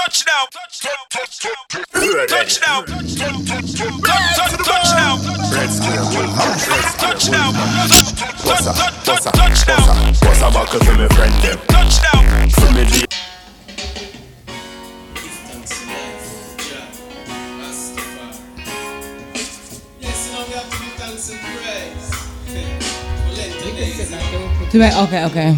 Touchdown! Touchdown! Touchdown! Touchdown! Touchdown! Red Square will move. Touchdown! Touchdown! What's a buckle for me friend them? Touchdown! For me the... Yes, now we have to give thanks and praise. Do I? Okay, okay.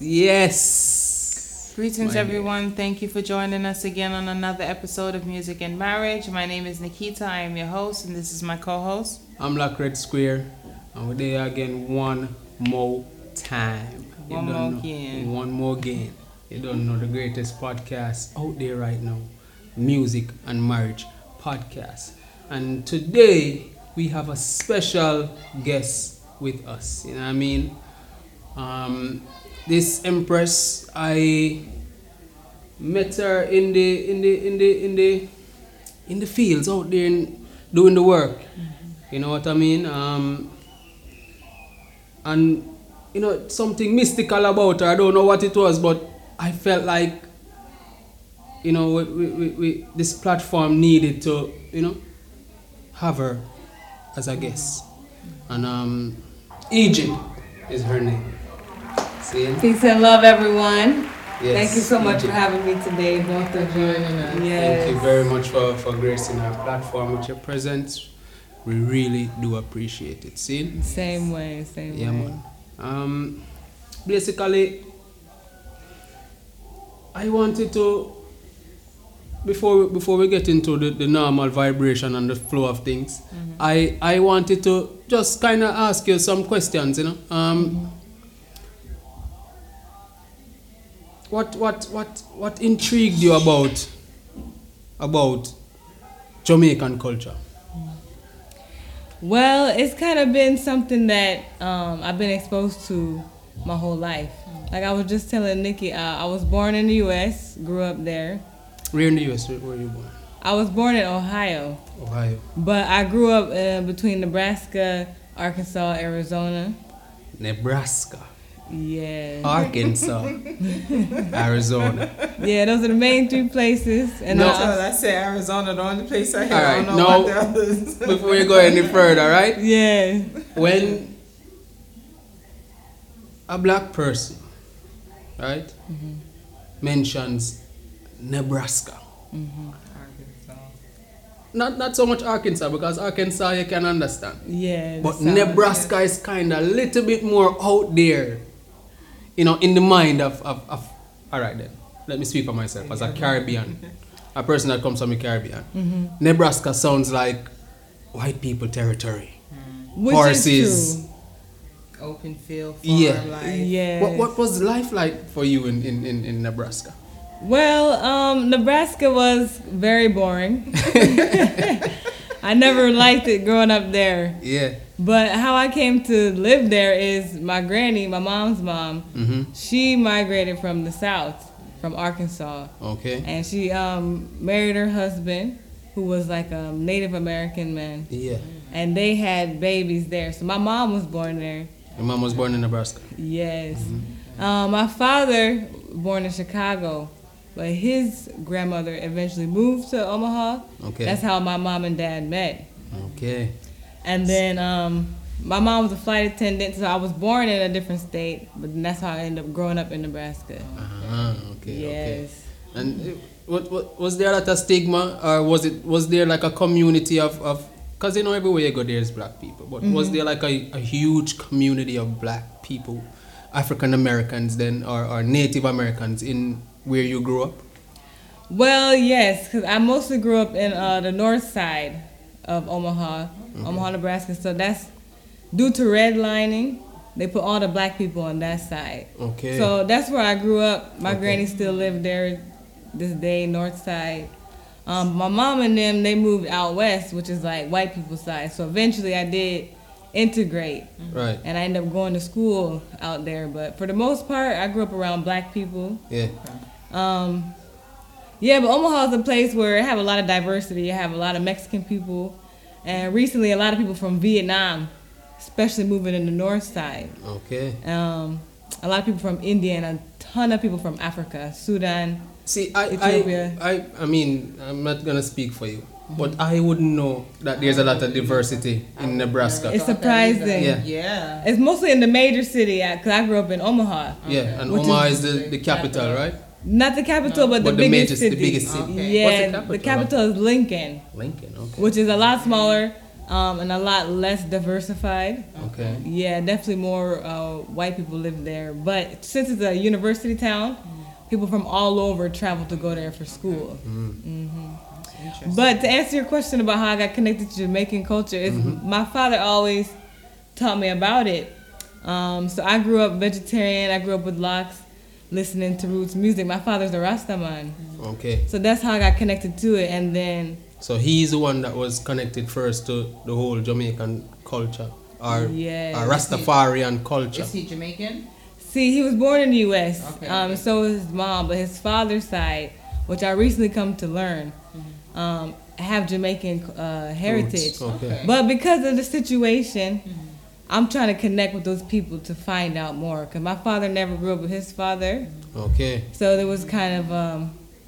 Yes. Greetings, everyone. Thank you for joining us again on another episode of Music and Marriage. My name is Nikeeta. I am your host, and this is my co-host. I'm Lack Red Square, and we're there again one more time. One more again. You don't know the greatest podcast out there right now, Music and Marriage Podcast. And today we have a special guest with us. You know what I mean? This Empress, I met her in the fields out there doing the work. Mm-hmm. You know what I mean? And you know, something mystical about her. I don't know what it was, but I felt like, you know, we this platform needed to, you know, have her as a guest. And Eja is her name. See? Peace and love, everyone. Yes, thank you so much for having me today. Both of you. Yes. Thank you very much for gracing our platform with your presence. We really do appreciate it. See? Same way. Man. Basically, I wanted to, before we get into the normal vibration and the flow of things, mm-hmm. I wanted to just kind of ask you some questions, you know. Mm-hmm. What intrigued you about Jamaican culture? Well, it's kind of been something that I've been exposed to my whole life. Like I was just telling Nikki, I was born in the U.S., grew up there. Where in the U.S. where were you born? I was born in Ohio. But I grew up between Nebraska, Arkansas, Arizona. Nebraska. Yeah. Arkansas, Arizona. Yeah, those are the main three places. And no, I said Arizona, the only place I hear. All right, no. The others. Before you go any further, right? Yeah. When a black person, right, mm-hmm. mentions Nebraska, mm-hmm. Arkansas. Not so much Arkansas, because Arkansas you can understand. Yeah. But Nebraska is kind of a little bit more out there. You know, in the mind of all right then, let me speak for myself as a Caribbean, a person that comes from the Caribbean. Mm-hmm. Nebraska sounds like white people territory. Mm. Horses, open field, farm life. Yeah. What was life like for you in Nebraska? Well, Nebraska was very boring. I never liked it growing up there. Yeah. But how I came to live there is my granny, my mom's mom, mm-hmm. she migrated from the South, from Arkansas. Okay. And she married her husband, who was like a Native American man. Yeah. And they had babies there. So my mom was born there. Your mom was born in Nebraska. Yes. Mm-hmm. My father, born in Chicago. But his grandmother eventually moved to Omaha. Okay. That's how my mom and dad met. Okay. And then my mom was a flight attendant, so I was born in a different state, but that's how I ended up growing up in Nebraska. Okay. Yes. Okay. And what was there like a stigma, or was there like a community of because you know everywhere you go there is black people, but mm-hmm. was there like a huge community of black people, African Americans then or Native Americans in where you grew up? Well, yes, because I mostly grew up in the north side of Omaha, mm-hmm. Omaha, Nebraska. So that's due to redlining. They put all the black people on that side. Okay. So that's where I grew up. My granny still lived there this day, north side. My mom and them, they moved out west, which is like white people's side. So eventually I did integrate. Right. And I ended up going to school out there. But for the most part, I grew up around black people. Yeah. Yeah, but Omaha is a place where I have a lot of diversity. I have a lot of Mexican people. And recently, a lot of people from Vietnam, especially moving in the north side. Okay. A lot of people from India and a ton of people from Africa, Sudan, Ethiopia. I mean, I'm not going to speak for you, mm-hmm. but I wouldn't know that there's a lot of diversity in Nebraska. It's surprising. Yeah. It's mostly in the major city, because I grew up in Omaha. Okay. Yeah, and Omaha is the capital, right? Not the capital, no. but the biggest city. The biggest city. Okay. Yeah, the capital is Lincoln. Lincoln, okay. Which is a lot smaller. And a lot less diversified. Okay. Yeah, definitely more white people live there. But since it's a university town, people from all over travel to go there for school. Mm-hmm. But to answer your question about how I got connected to Jamaican culture, it's my father always taught me about it. So I grew up vegetarian. I grew up with lox, listening to roots music. My father's a Rastaman. Okay. So that's how I got connected to it. And then... So he's the one that was connected first to the whole Jamaican culture, or Rastafarian culture. Is he Jamaican? See, he was born in the U.S., so was his mom, but his father's side, which I recently come to learn, have Jamaican heritage. Okay. But because of the situation, I'm trying to connect with those people to find out more, because my father never grew up with his father. Okay. So there was kind of...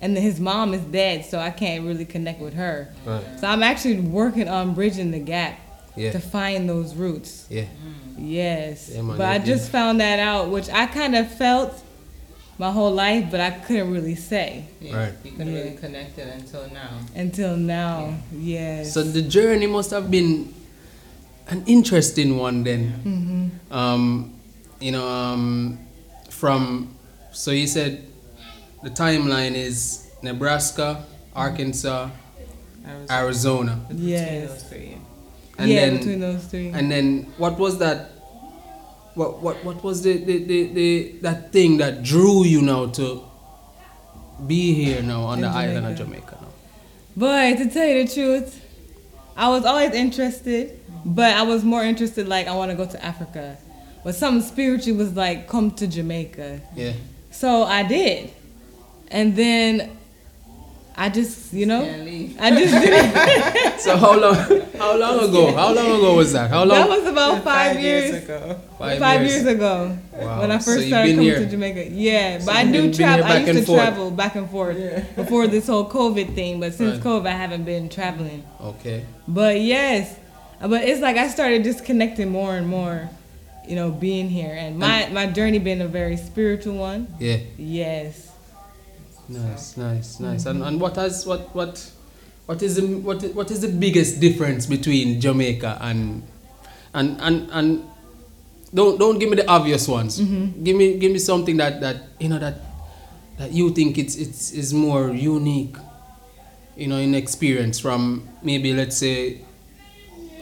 and his mom is dead, so I can't really connect with her. Right. So I'm actually working on bridging the gap to find those roots. Yeah. Yes. Yeah, but I just found that out, which I kind of felt my whole life, but I couldn't really say. Yeah. Right. You couldn't really connect it until now. Yeah. Yes. So the journey must have been an interesting one then. Mm-hmm. So you said... The timeline is Nebraska, Arkansas, Arizona. Yes. Between those three. And then what was that? What was the that thing that drew you now to be here now on the island of Jamaica now? Boy, to tell you the truth, I was always interested, but I was more interested like I want to go to Africa, but something spiritually was like come to Jamaica. Yeah. So I did. And then I just, didn't. So how long ago was that? That was about 5 years ago. 5 years ago. Wow. When I first started coming to Jamaica. Yeah, so but I do travel. I used to travel back and forth before this whole COVID thing. But since COVID, I haven't been traveling. Okay. But yes, but it's like I started just connecting more and more. Being here and my journey being a very spiritual one. Yeah. Yes. Nice. Mm-hmm. And what is the biggest difference between Jamaica and don't give me the obvious ones. Mm-hmm. Give me something that you think it's is more unique, in experience from maybe let's say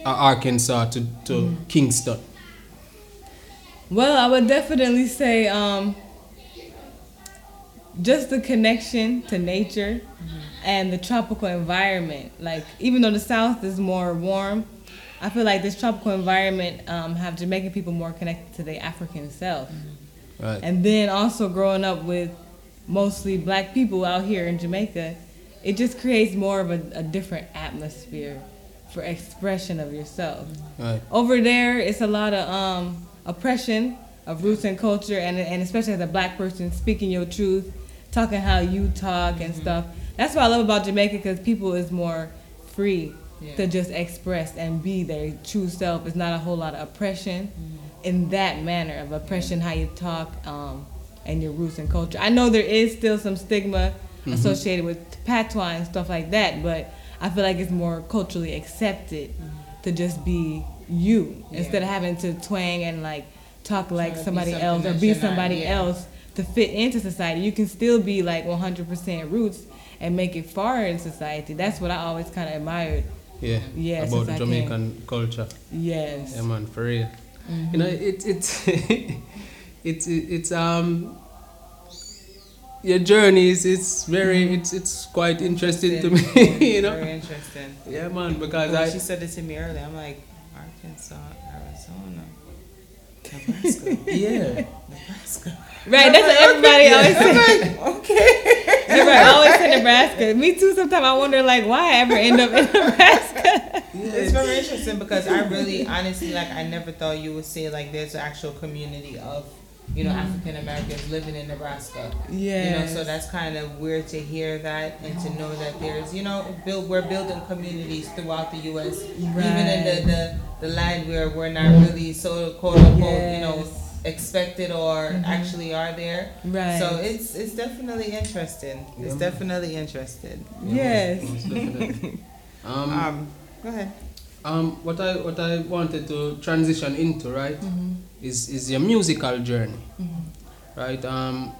Arkansas to Kingston. Well, I would definitely say. Just the connection to nature and the tropical environment. Like, even though the South is more warm, I feel like this tropical environment have Jamaican people more connected to their African self. Mm-hmm. Right. And then also growing up with mostly black people out here in Jamaica, it just creates more of a different atmosphere for expression of yourself. Right. Over there, it's a lot of oppression of roots and culture, and especially as a black person, speaking your truth, talking how you talk and stuff. That's what I love about Jamaica, because people is more free to just express and be their true self. It's not a whole lot of oppression in that manner of oppression, how you talk and your roots and culture. I know there is still some stigma associated with patois and stuff like that, but I feel like it's more culturally accepted to just be you instead of having to twang and like talk like somebody else or be somebody else to fit into society. You can still be like 100% roots and make it foreign society. That's what I always kind of admired. Yeah, yes, about the Jamaican culture. Yes. Yeah, man, for real. Mm-hmm. You know, it's your journeys, it's very, mm-hmm. it's quite interesting to me, you know. Very interesting. Yeah, man, because she said it to me earlier, I'm like, Arkansas, Arizona, Nebraska. Yeah. Nebraska. Right, that's what everybody always says. Okay. Everybody always say Nebraska. Me too, sometimes I wonder, like, why I ever end up in Nebraska. Yes. It's very interesting because I really, honestly, like, I never thought you would say, like, there's an actual community of, you know, African Americans living in Nebraska. Yeah. You know, so that's kind of weird to hear that and to know that there's, you know, we're building communities throughout the U.S. Right. Even in the land where we're not really so quote unquote, yes. you know, expected or mm-hmm. actually are there. Right. So it's definitely interesting. Yeah. It's definitely interesting. Yeah. Yes. Definitely. Go ahead. What I wanted to transition into, right? Mm-hmm. Is your musical journey, mm-hmm. right?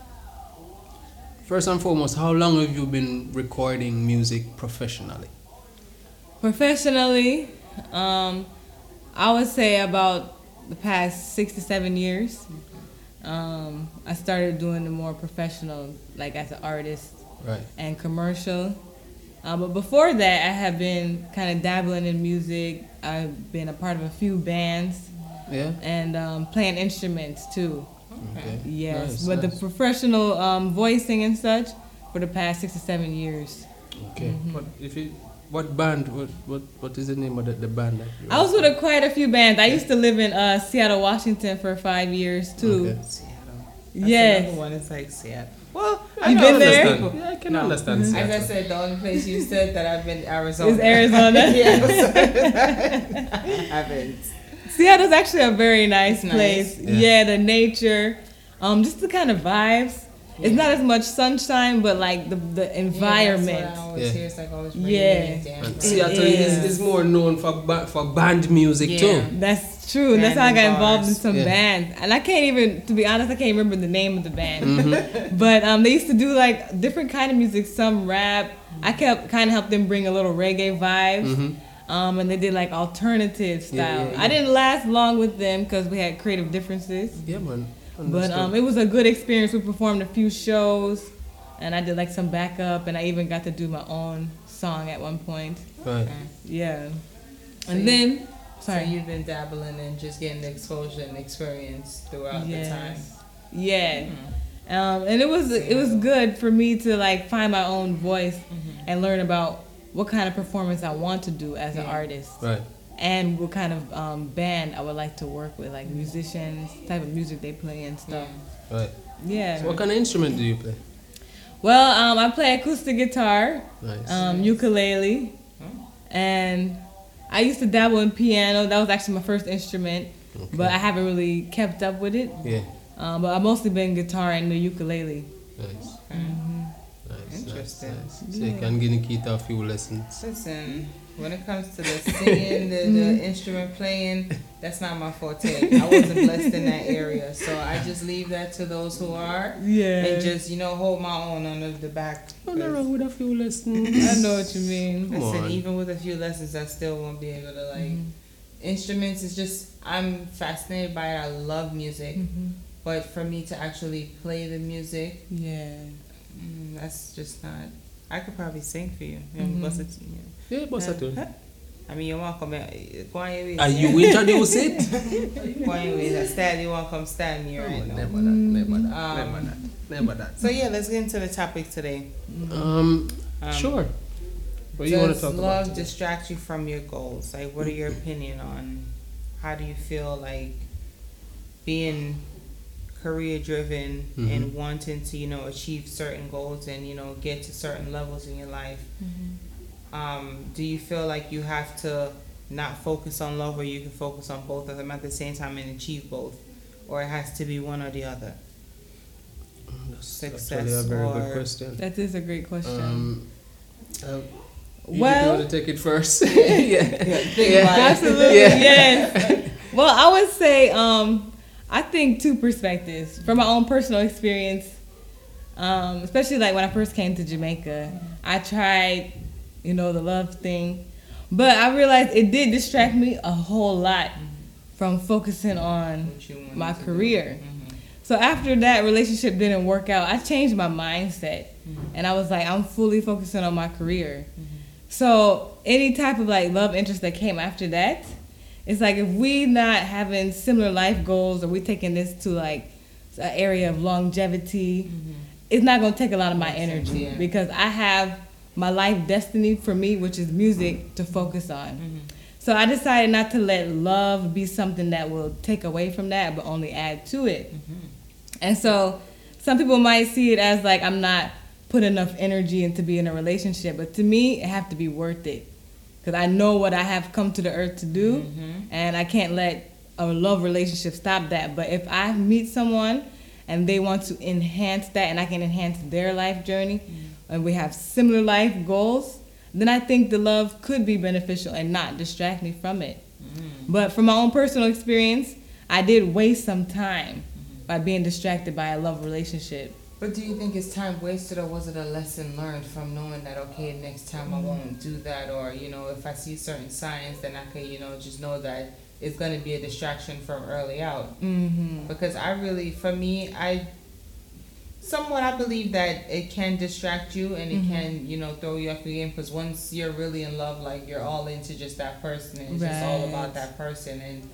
First and foremost, how long have you been recording music professionally? Professionally, I would say about the past 6 to 7 years. I started doing the more professional, like as an artist, right. and commercial. But before that, I have been kind of dabbling in music. I've been a part of a few bands. Yeah. And playing instruments too. Okay. Yes. Nice, but nice. The professional voicing and such for the past 6 to 7 years. Okay. Mm-hmm. What band? What is the name of the band? That I was with quite a few bands. I used to live in Seattle, Washington for 5 years too. Okay. Seattle. That's another one. It's like Seattle. Well, I've been there. Yeah, I can understand. Mm-hmm. As I said, the only place you said that I've been to Arizona. Is Arizona? Yeah. I haven't. Seattle's actually a very nice place. Nice. Yeah. The nature, just the kind of vibes. Yeah. It's not as much sunshine, but like the environment. Yeah, that's what I always hear. It's like always raining and damp. And Seattle is more known for band music too. That's true. That's how I got involved in some bands. And I can't even, to be honest, I can't remember the name of the band. Mm-hmm. But they used to do like different kind of music, some rap. I kind of helped them bring a little reggae vibe. Mm-hmm. And they did like alternative style. Yeah. I didn't last long with them because we had creative differences. Yeah, man. Understood. But it was a good experience. We performed a few shows, and I did like some backup, and I even got to do my own song at one point. Right. Yeah. So so you've been dabbling and just getting the exposure and experience throughout the time. Yeah. Mm-hmm. And it was good for me to like find my own voice mm-hmm. and learn about what kind of performance I want to do as an artist, right. and what kind of band I would like to work with, like musicians, type of music they play and stuff. Yeah. Right. Yeah. So what kind of instrument do you play? Well, I play acoustic guitar, nice. Ukulele, and I used to dabble in piano. That was actually my first instrument, okay. but I haven't really kept up with it. Yeah. But I've mostly been guitar and the ukulele. Nice. Mm-hmm. Interesting. Nice. So you can give Nikeeta a few lessons. Listen, when it comes to the singing, the instrument playing, that's not my forte. I wasn't blessed in that area, so I just leave that to those who are. Yeah. And just hold my own on the back. I'm not wrong with a few lessons. I know what you mean. Listen, even with a few lessons, I still won't be able to like instruments. It's just I'm fascinated by it. I love music, but for me to actually play the music, that's just not. I could probably sing for you. Bossa tune. I mean, you want to come. Are you introduce it? You want to come stand here right now. Never that. So let's get into the topic today. Sure. What do you want to talk about? Does love distract you from your goals? Like, what are your opinion on? How do you feel like being career driven and wanting to achieve certain goals and get to certain levels in your life, do you feel like you have to not focus on love, or you can focus on both of them at the same time and achieve both, or it has to be one or the other? That's a very good question. That is a great question. You want to take it first? Absolutely. Yes. Well, I would say I think two perspectives. From my own personal experience, Especially like when I first came to Jamaica, I tried, the love thing, but I realized it did distract me a whole lot from focusing on my career. So after that relationship didn't work out, I changed my mindset, and I was like, I'm fully focusing on my career. So any type of like love interest that came after that, it's like if we not having similar life goals or we taking this to like an area of longevity, it's not gonna take a lot of my energy because I have my life destiny for me, which is music, to focus on. So I decided not to let love be something that will take away from that, but only add to it. And so some people might see it as like I'm not put enough energy into being in a relationship, but to me, it have to be worth it because I know what I have come to the earth to do, and I can't let a love relationship stop that. But if I meet someone and they want to enhance that and I can enhance their life journey, and we have similar life goals, then I think the love could be beneficial and not distract me from it. But from my own personal experience, I did waste some time by being distracted by a love relationship. But do you think it's time wasted, or was it a lesson learned from knowing that, okay, next time I won't do that, or, if I see certain signs, then I can, just know that it's going to be a distraction from early out? Because I believe that it can distract you and it can, throw you off your game. Because once you're really in love, like you're all into just that person and it's just all about that person and,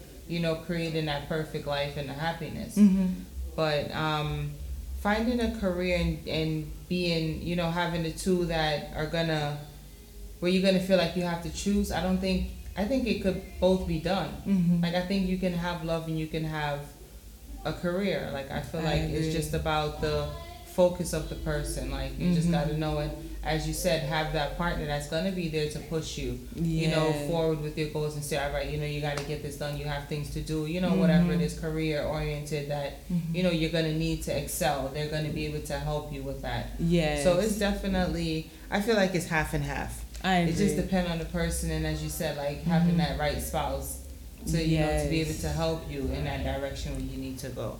creating that perfect life and the happiness. But finding a career and being, having the two that are where you're going to feel like you have to choose, I think it could both be done. Like, I think you can have love and you can have a career. Like, I feel like it's just about the focus of the person. Like, you just got to know, and as you said, have that partner that's going to be there to push you forward with your goals and say, all right, you got to get this done, you have things to do, whatever it is, career oriented, that you're going to need to excel, they're going to be able to help you with that. So it's definitely, I feel like it's half and half. I agree. It just depends on the person, and as you said, like having that right spouse to to be able to help you in that direction where you need to go.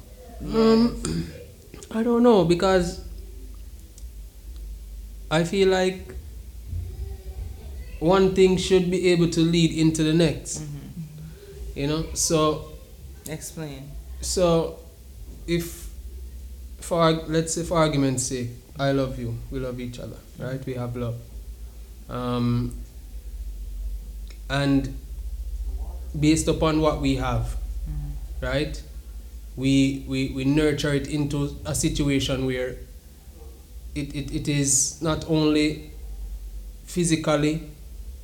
I don't know, because I feel like one thing should be able to lead into the next. So explain. So if let's say for argument's sake, I love you, we love each other, right? We have love. And based upon what we have, right? We nurture it into a situation where it is not only physically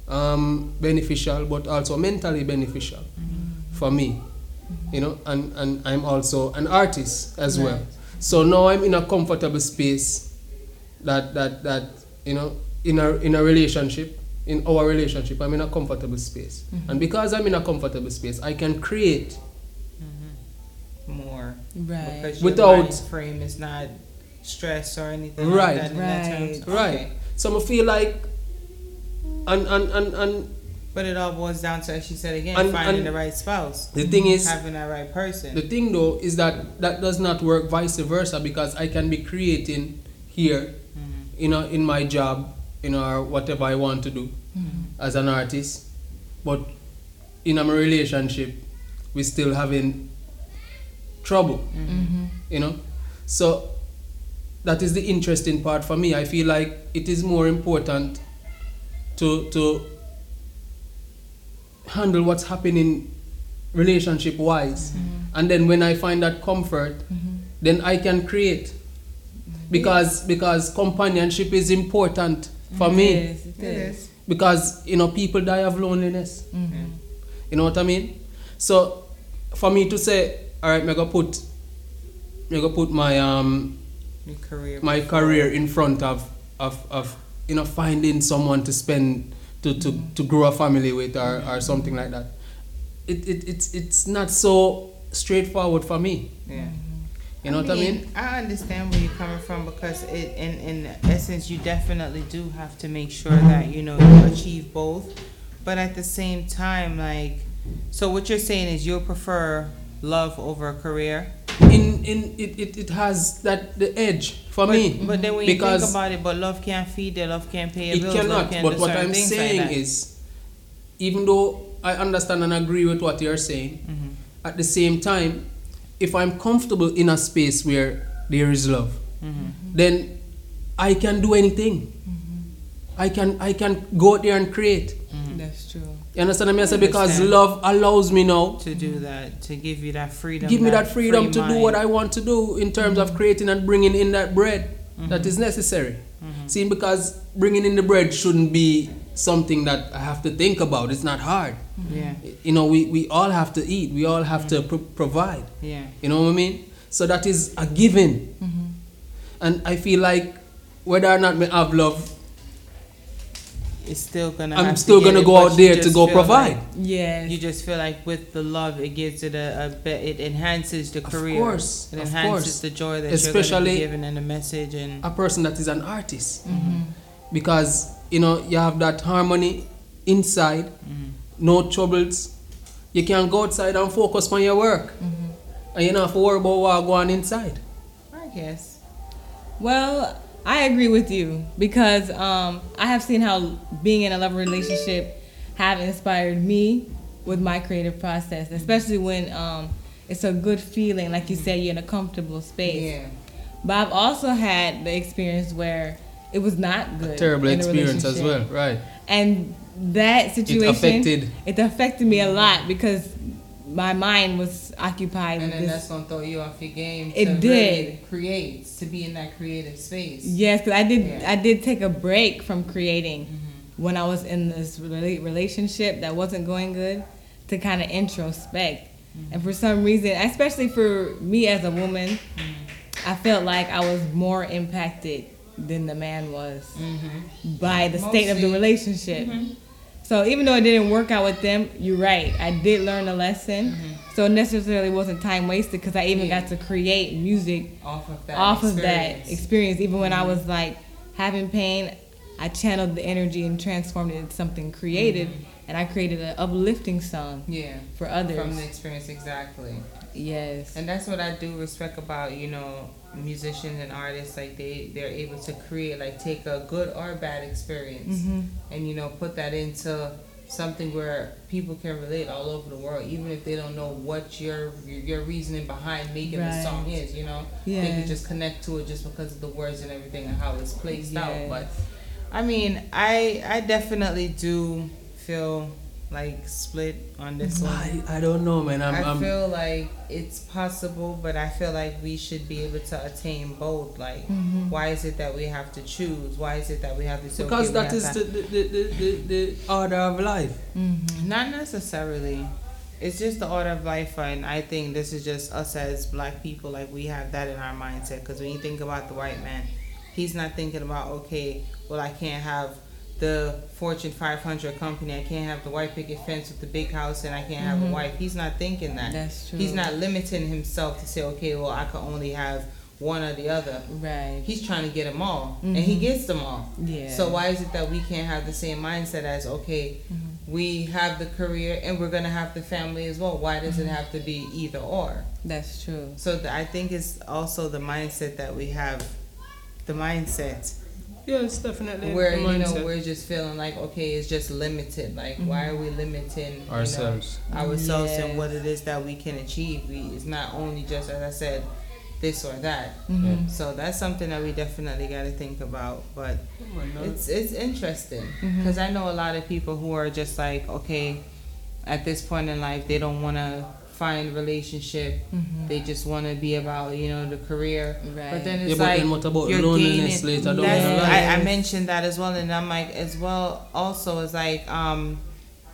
beneficial, but also mentally beneficial for me, and I'm also an artist as well. So now I'm in a comfortable space that in a relationship. In our relationship, I'm in a comfortable space. And because I'm in a comfortable space, I can create more. Right. Because your mind frame is not stressed or anything like that. Right. So I feel like... but it all boils down to, as she said again, finding the right spouse. The thing is... having that right person. The thing, though, is that does not work vice versa, because I can be creating here, in my job, or whatever I want to do as an artist, but in a relationship we're still having trouble. So that is the interesting part for me. I feel like it is more important to handle what's happening relationship wise, and then when I find that comfort, then I can create, because companionship is important for me. It is. Because, people die of loneliness. You know what I mean? So, for me to say, all right, I'm going to put my career in front of finding someone to spend, to grow a family with, or something like that. It's not so straightforward for me. You know what I mean? I understand where you're coming from, because it, in essence, you definitely do have to make sure that, you achieve both. But at the same time, so what you're saying is you'll prefer love over a career? it has that the edge for me. But then when you think about it, but love can't feed there, love can't pay bills. It cannot. But what I'm saying is, even though I understand and agree with what you're saying, mm-hmm. at the same time, if I'm comfortable in a space where there is love, mm-hmm. then I can do anything. Mm-hmm. I can go out there and create. Mm-hmm. That's true. You understand what I mean? Because love allows me now to do that, to give you that freedom. Give me that freedom to do what I want to do in terms mm-hmm. of creating and bringing in that bread mm-hmm. that is necessary. Mm-hmm. See, because bringing in the bread shouldn't be something that I have to think about. It's not hard. Mm-hmm. Yeah. You know, we all have to eat. We all have mm-hmm. to provide. Yeah. You know what I mean? So that is a given. Mm-hmm. And I feel like whether or not we have love, it's still gonna. I'm still gonna go out there to go provide. Like, yeah, you just feel like with the love, it gives it it enhances the career. Of course, it enhances the joy that you're giving and the message and a person that is an artist, mm-hmm. because you know you have that harmony inside, mm-hmm. no troubles. You can go outside and focus on your work, mm-hmm. and you don't have to worry about what's going inside. I guess. Well, I agree with you because I have seen how being in a love relationship have inspired me with my creative process, especially when it's a good feeling, like you said, you're in a comfortable space. Yeah. But I've also had the experience where it was not good. A terrible experience as well, right. And that situation, it affected me a lot because my mind was occupied. And then that's gonna throw you off your game. It did. Create, to be in that creative space. Yes, because I did take a break from creating mm-hmm. when I was in this relationship that wasn't going good, to kind of introspect. Mm-hmm. And for some reason, especially for me as a woman, mm-hmm. I felt like I was more impacted than the man was mm-hmm. by the state of the relationship. Mm-hmm. So even though it didn't work out with them, you're right. I did learn a lesson. Mm-hmm. So it necessarily wasn't time wasted because I even got to create music off of that experience. Even mm-hmm. when I was like having pain, I channeled the energy and transformed it into something creative. Mm-hmm. And I created an uplifting song for others. From the experience, exactly. Yes. And that's what I do respect about, you know, musicians and artists. Like they're able to create, like take a good or bad experience mm-hmm. and, you know, put that into something where people can relate all over the world, even if they don't know what your reasoning behind making the song is, you know. Yeah. They can just connect to it just because of the words and everything and how it's placed out. But, I mean, I definitely do feel like split on this one. I don't know, man. I feel like it's possible, but I feel like we should be able to attain both. Like, mm-hmm. why is it that we have to choose? Why is it that we have to? Because that is the order of life. Mm-hmm. Not necessarily. It's just the order of life, and I think this is just us as Black people. Like we have that in our mindset because when you think about the white man, he's not thinking about I can't have the Fortune 500 company, I can't have the white picket fence with the big house, and I can't have mm-hmm. a wife. He's not thinking that. That's true. He's not limiting himself to say, I can only have one or the other. Right. He's trying to get them all, mm-hmm. and he gets them all. Yeah. So why is it that we can't have the same mindset as, mm-hmm. we have the career and we're going to have the family as well? Why does mm-hmm. it have to be either or? That's true. So I think it's also the mindset that we have, the mindset. Yes, definitely. Where we're just feeling like it's just limited. Like mm-hmm. why are we limiting ourselves, and what it is that we can achieve? It's not only just, as I said, this or that. Mm-hmm. So that's something that we definitely got to think about. But it's interesting because mm-hmm. I know a lot of people who are just like at this point in life they don't want to find relationship. Mm-hmm. They just want to be about the career. Right. But then it's what about loneliness later? I mentioned that as well, and I'm like as well. Also, it's like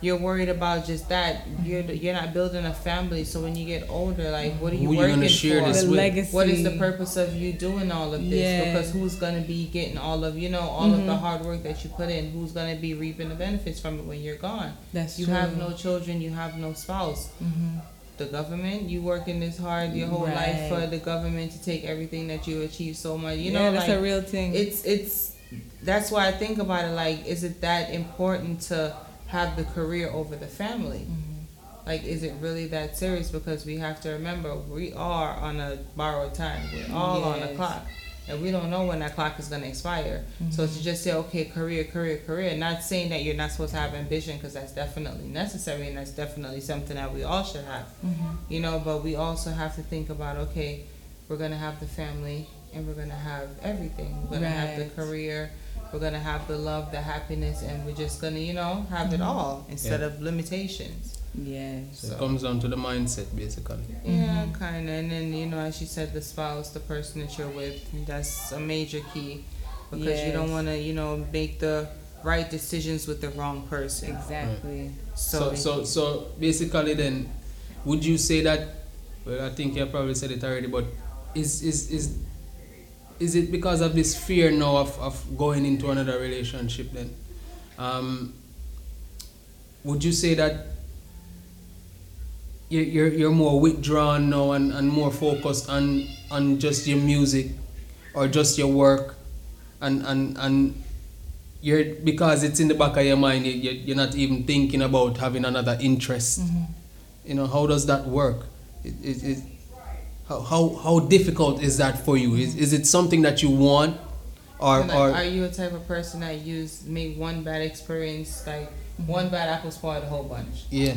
you're worried about just that. You're not building a family, so when you get older, like what are you working for? The legacy. What is the purpose of you doing all of this? Yeah. Because who's gonna be getting all of all mm-hmm. of the hard work that you put in? Who's gonna be reaping the benefits from it when you're gone? That's true. You have no children. You have no spouse. Mm-hmm. The government, you working this hard your whole life for the government to take everything that you achieve so much. That's a real thing. It's that's why I think about it. Like, is it that important to have the career over the family? Mm-hmm. Like, is it really that serious? Because we have to remember, we are on a borrowed time. We're all on a clock. And we don't know when that clock is going to expire. Mm-hmm. So to just say, okay, career, not saying that you're not supposed to have ambition, because that's definitely necessary and that's definitely something that we all should have. Mm-hmm. You know, but we also have to think about, okay, we're going to have the family and we're going to have everything. We're going to have the career. We're going to have the love, the happiness, and we're just going to, you know, have it all instead of limitations. So it comes down to the mindset, basically. Kind of. And then, you know, as you said, the spouse, the person that you're with, that's a major key, because you don't want to, you know, make the right decisions with the wrong person. Exactly. Right. So basically then, would you say that, well, I think you probably said it already, but is it because of this fear now of going into another relationship then? Would you say that you're more withdrawn now and more focused on just your music or just your work, and you're, because it's in the back of your mind, you're not even thinking about having another interest? You know, how does that work? How difficult is that for you? Is it something that you want, or are you a type of person that make one bad experience, like one bad apple spoil the whole bunch? Yeah.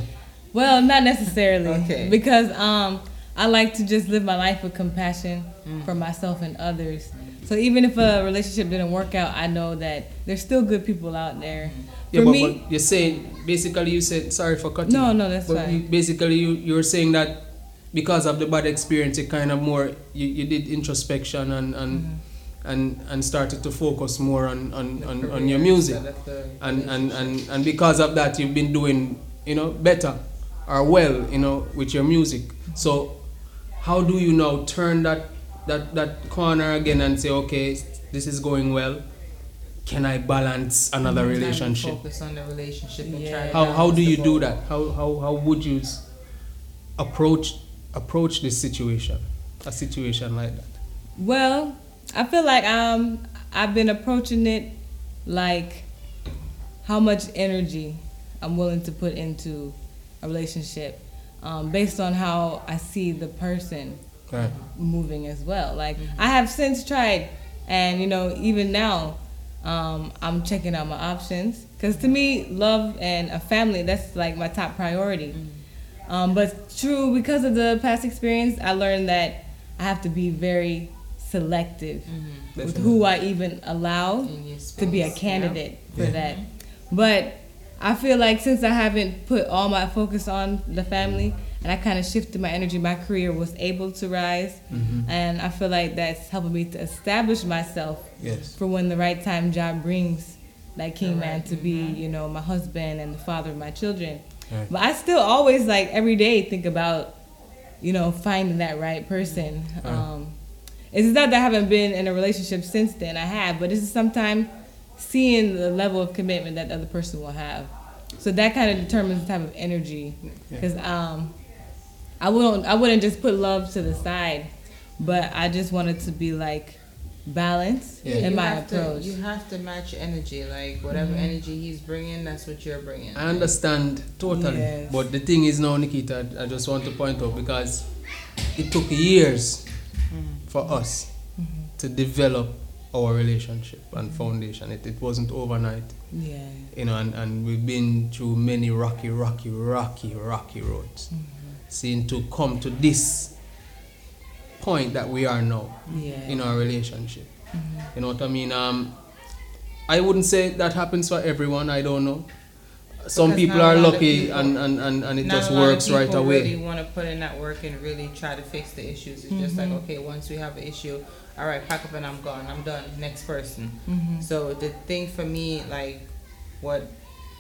Well, not necessarily. Okay. Because I like to just live my life with compassion for myself and others. So even if a relationship didn't work out, I know that there's still good people out there. Yeah, for me, but you're saying, basically you said, sorry for cutting. No, that's fine. Basically, you're saying that because of the bad experience, it kind of more, you did introspection and started to focus more on your music, and because of that, you've been doing, you know, better or well, you know, with your music. So how do you now turn that corner again and say, okay, this is going well, can I balance another relationship? Focus on the relationship and try. How do you do that? How would you approach this situation, a situation like that? Well, I feel like I've been approaching it like how much energy I'm willing to put into a relationship based on how I see the person moving as well. Like, I have since tried, and, you know, even now I'm checking out my options, because to me, love and a family, that's like my top priority. But true, because of the past experience, I learned that I have to be very selective with who I even allow to be a candidate for that. But I feel like since I haven't put all my focus on the family, and I kind of shifted my energy, my career was able to rise, and I feel like that's helping me to establish myself for when the right time job brings that king man to be, you know, my husband and the father of my children. Right. But I still always, like, every day think about, you know, finding that right person. Right. It's not that I haven't been in a relationship since then. I have. But this is sometimes seeing the level of commitment that the other person will have. So that kind of determines the type of energy. Because I wouldn't just put love to the side. But I just wanted to be, like, balanced in my approach. You have to match energy, like whatever energy he's bringing, that's what you're bringing. I understand totally, but the thing is now, Nikeeta, I just want to point out, because it took years for us to develop our relationship and foundation. It wasn't overnight, you know, and we've been through many rocky roads, seeing to come to this point that we are now in our relationship. You know what I mean? I wouldn't say that happens for everyone. I don't know. Some people are lucky, people, and it just works right away. Really want to put in that work and really try to fix the issues. It's just like, okay, once we have an issue, all right, pack up and I'm gone. I'm done. Next person. So the thing for me, like what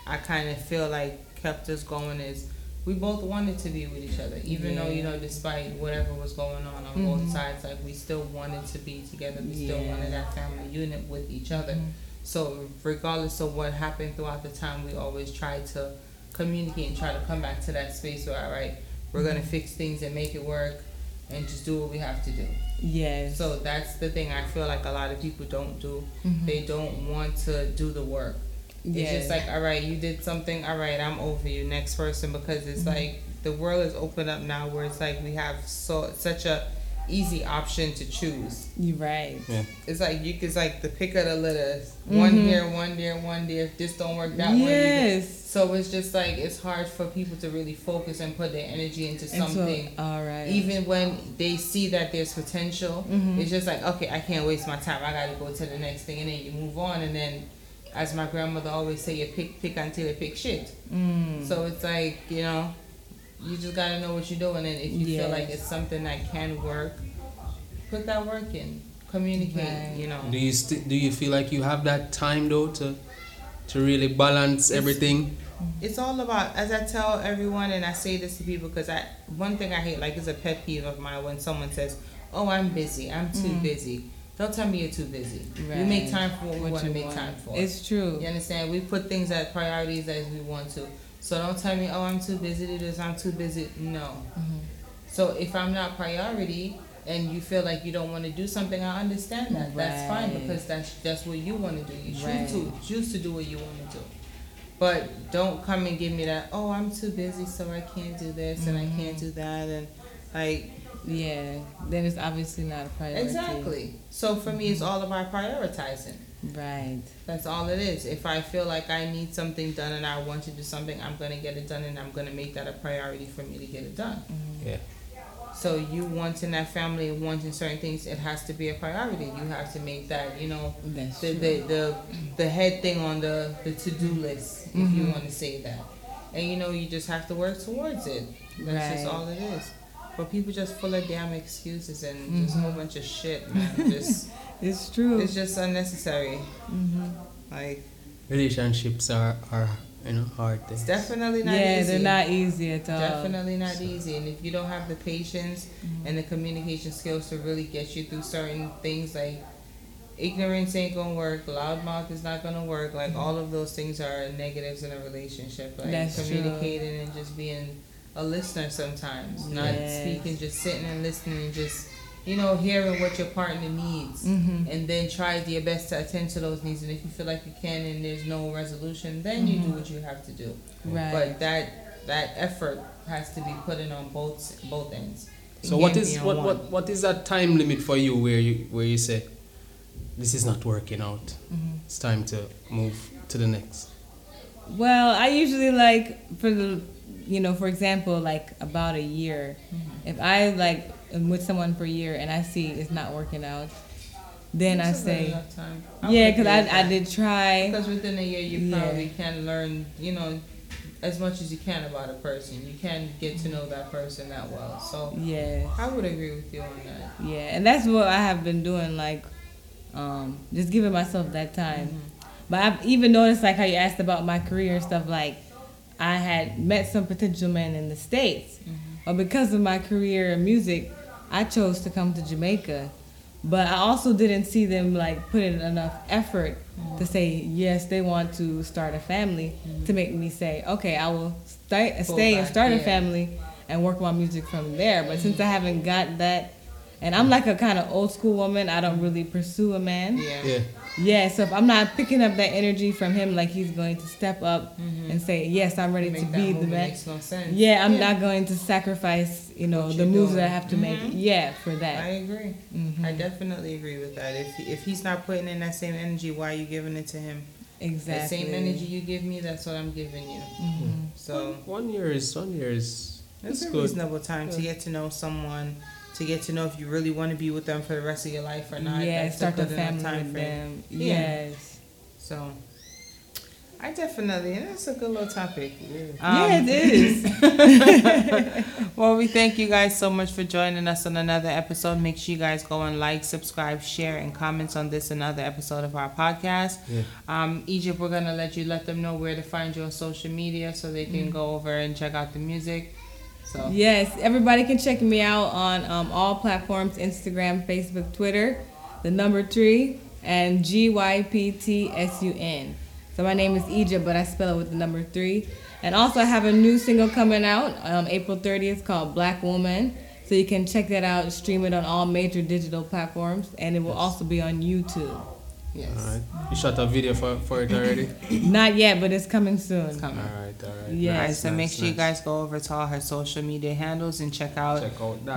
I kind of feel like kept us going is, we both wanted to be with each other, even though, you know, despite whatever was going on both sides, like, we still wanted to be together. We still wanted that family unit with each other. So regardless of what happened throughout the time, we always tried to communicate and try to come back to that space where, all right, we're going to fix things and make it work and just do what we have to do. Yes. So that's the thing I feel like a lot of people don't do. They don't want to do the work. It's just like, all right, you did something. All right, I'm over you. Next person, because it's like the world is open up now, where it's like we have such a easy option to choose. You're right. Yeah. It's like you could like the pick of the litter. One there. If this don't work, that one. So it's just like it's hard for people to really focus and put their energy into something. Even when they see that there's potential, it's just like, okay, I can't waste my time. I gotta go to the next thing, and then you move on, and then. As my grandmother always say, you pick until you pick shit. So it's like, you know, you just gotta know what you're doing, and if you feel like it's something that can work, put that work in. Communicate, you know. Do you do you feel like you have that time though to really balance everything? It's all about, as I tell everyone, and I say this to people because one thing I hate, like it's a pet peeve of mine, when someone says, "Oh, I'm busy. I'm too busy." Don't tell me you're too busy. Right. We make time for what we want to make time for. It's true. You understand? We put things as priorities as we want to. So don't tell me, oh, I'm too busy to this, I'm too busy. No. So if I'm not priority and you feel like you don't want to do something, I understand that. Right. That's fine, because that's what you want to do. You choose to do what you want to do. But don't come and give me that, oh, I'm too busy, so I can't do this and I can't do that. And like... yeah, then it's obviously not a priority. Exactly. So for me, it's all about prioritizing. Right. That's all it is. If I feel like I need something done and I want to do something, I'm going to get it done, and I'm going to make that a priority for me to get it done. Yeah. So you wanting that family, wanting certain things, it has to be a priority. You have to make that, you know, the head thing on the to-do list, if you want to say that. And, you know, you just have to work towards it. That's just all it is. But people just full of damn excuses and just a whole bunch of shit, man. Just it's true. It's just unnecessary. Like relationships are hard things. It's definitely not easy. Yeah, they're not easy at all. Definitely not easy. And if you don't have the patience and the communication skills to really get you through certain things, like ignorance ain't gonna work, loud mouth is not gonna work. Like all of those things are negatives in a relationship. Like that's communicating true. And just being a listener sometimes, not speaking, just sitting and listening and just, you know, hearing what your partner needs, and then try your best to attend to those needs. And if you feel like you can and there's no resolution, then you do what you have to do. Right. But that effort has to be put in on both ends. So what is that time limit for you where you say, this is not working out, it's time to move to the next? Well, I usually like for example, like about a year, if I like am with someone for a year and I see it's not working out, then I say, because I did try. Because within a year you probably can learn, you know, as much as you can about a person. You can get to know that person that well. So I would agree with you on that. Yeah, and that's what I have been doing, like just giving myself that time. But I've even noticed, like how you asked about my career and stuff, like I had met some potential men in the States, but because of my career in music, I chose to come to Jamaica. But I also didn't see them like put in enough effort to say yes, they want to start a family, to make me say, okay, I will stay and start a family and work my music from there. But since I haven't got that, and I'm like a kind of old school woman, I don't really pursue a man. Yeah, so if I'm not picking up that energy from him, like he's going to step up and say, yes, I'm ready to be the man. Makes no sense. Yeah, I'm not going to sacrifice, you know, the moves that I have to make. Yeah, for that. I agree. I definitely agree with that. If he's not putting in that same energy, why are you giving it to him? Exactly. The same energy you give me, that's what I'm giving you. So one year is that's a reasonable time to get to know someone. To get to know if you really want to be with them for the rest of your life or not. Yeah, start the family time with them. Yes. So, I definitely, and that's a good little topic. Yeah, it is. Well, we thank you guys so much for joining us on another episode. Make sure you guys go and like, subscribe, share, and comments on this and other episode of our podcast. Yeah. Egypt, we're going to let them know where to find you on social media so they can go over and check out the music. So. Yes, everybody can check me out on all platforms, Instagram, Facebook, Twitter, 3, and GYPTSUN. So my name is Eja, but I spell it with the 3. And also I have a new single coming out April 30th called Black Woman. So you can check that out, stream it on all major digital platforms, and it will also be on YouTube. Yes. All right. You shot that video for it already? Not yet, but it's coming soon. It's coming. All right. Yeah. Nice, so make sure you guys go over to all her social media handles and check out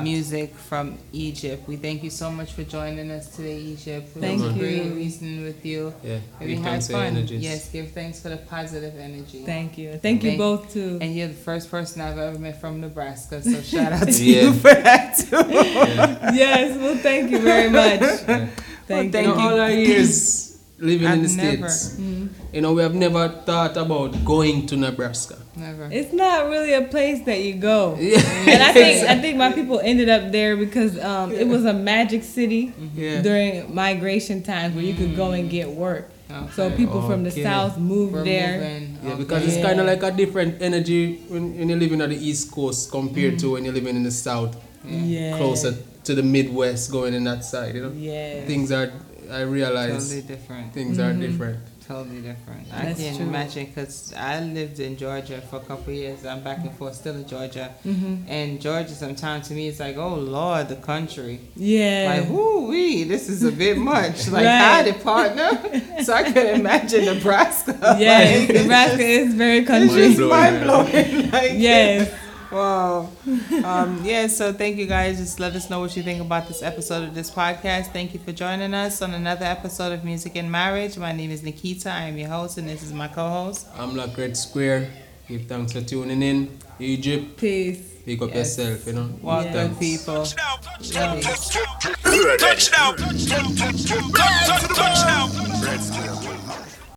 Music from Egypt. We thank you so much for joining us today, Egypt. Thank you. Great reasoning with you. Yeah. We had fun. Yes. Give thanks for the positive energy. Thank you. Thank you both too. And you're the first person I've ever met from Nebraska, so shout out to you for that too. Yeah. Yes. Well, thank you very much. Yeah. Thank you. All our years living in the States, we have never thought about going to Nebraska. Never. It's not really a place that you go. Yeah. And I think my people ended up there because it was a magic city during migration times where you could go and get work. Okay. So people from the South moved there. Yeah, because it's kind of like a different energy when you're living on the East Coast compared to when you're living in the South. Yeah. Closer to the Midwest, going in that side, Things are, I realize, totally different. Totally different. That's I can't imagine, because I lived in Georgia for a couple of years. I'm back and forth still in Georgia. And Georgia sometimes to me it's like, oh Lord, the country. Yeah. Like, woo-wee, this is a bit much. Like, howdy, partner. So I could imagine Nebraska. Yeah, like, Nebraska is very country. It's just mind-blowing. Like, yes. Wow. So thank you guys. Just let us know what you think about this episode of this podcast. Thank you for joining us on another episode of Music and Marriage. My name is Nikeeta. I am your host, and this is my co-host. I'm Lack Red Square. Give thanks for tuning in. Egypt. Peace. Pick up yourself, Welcome, people. Touchdown.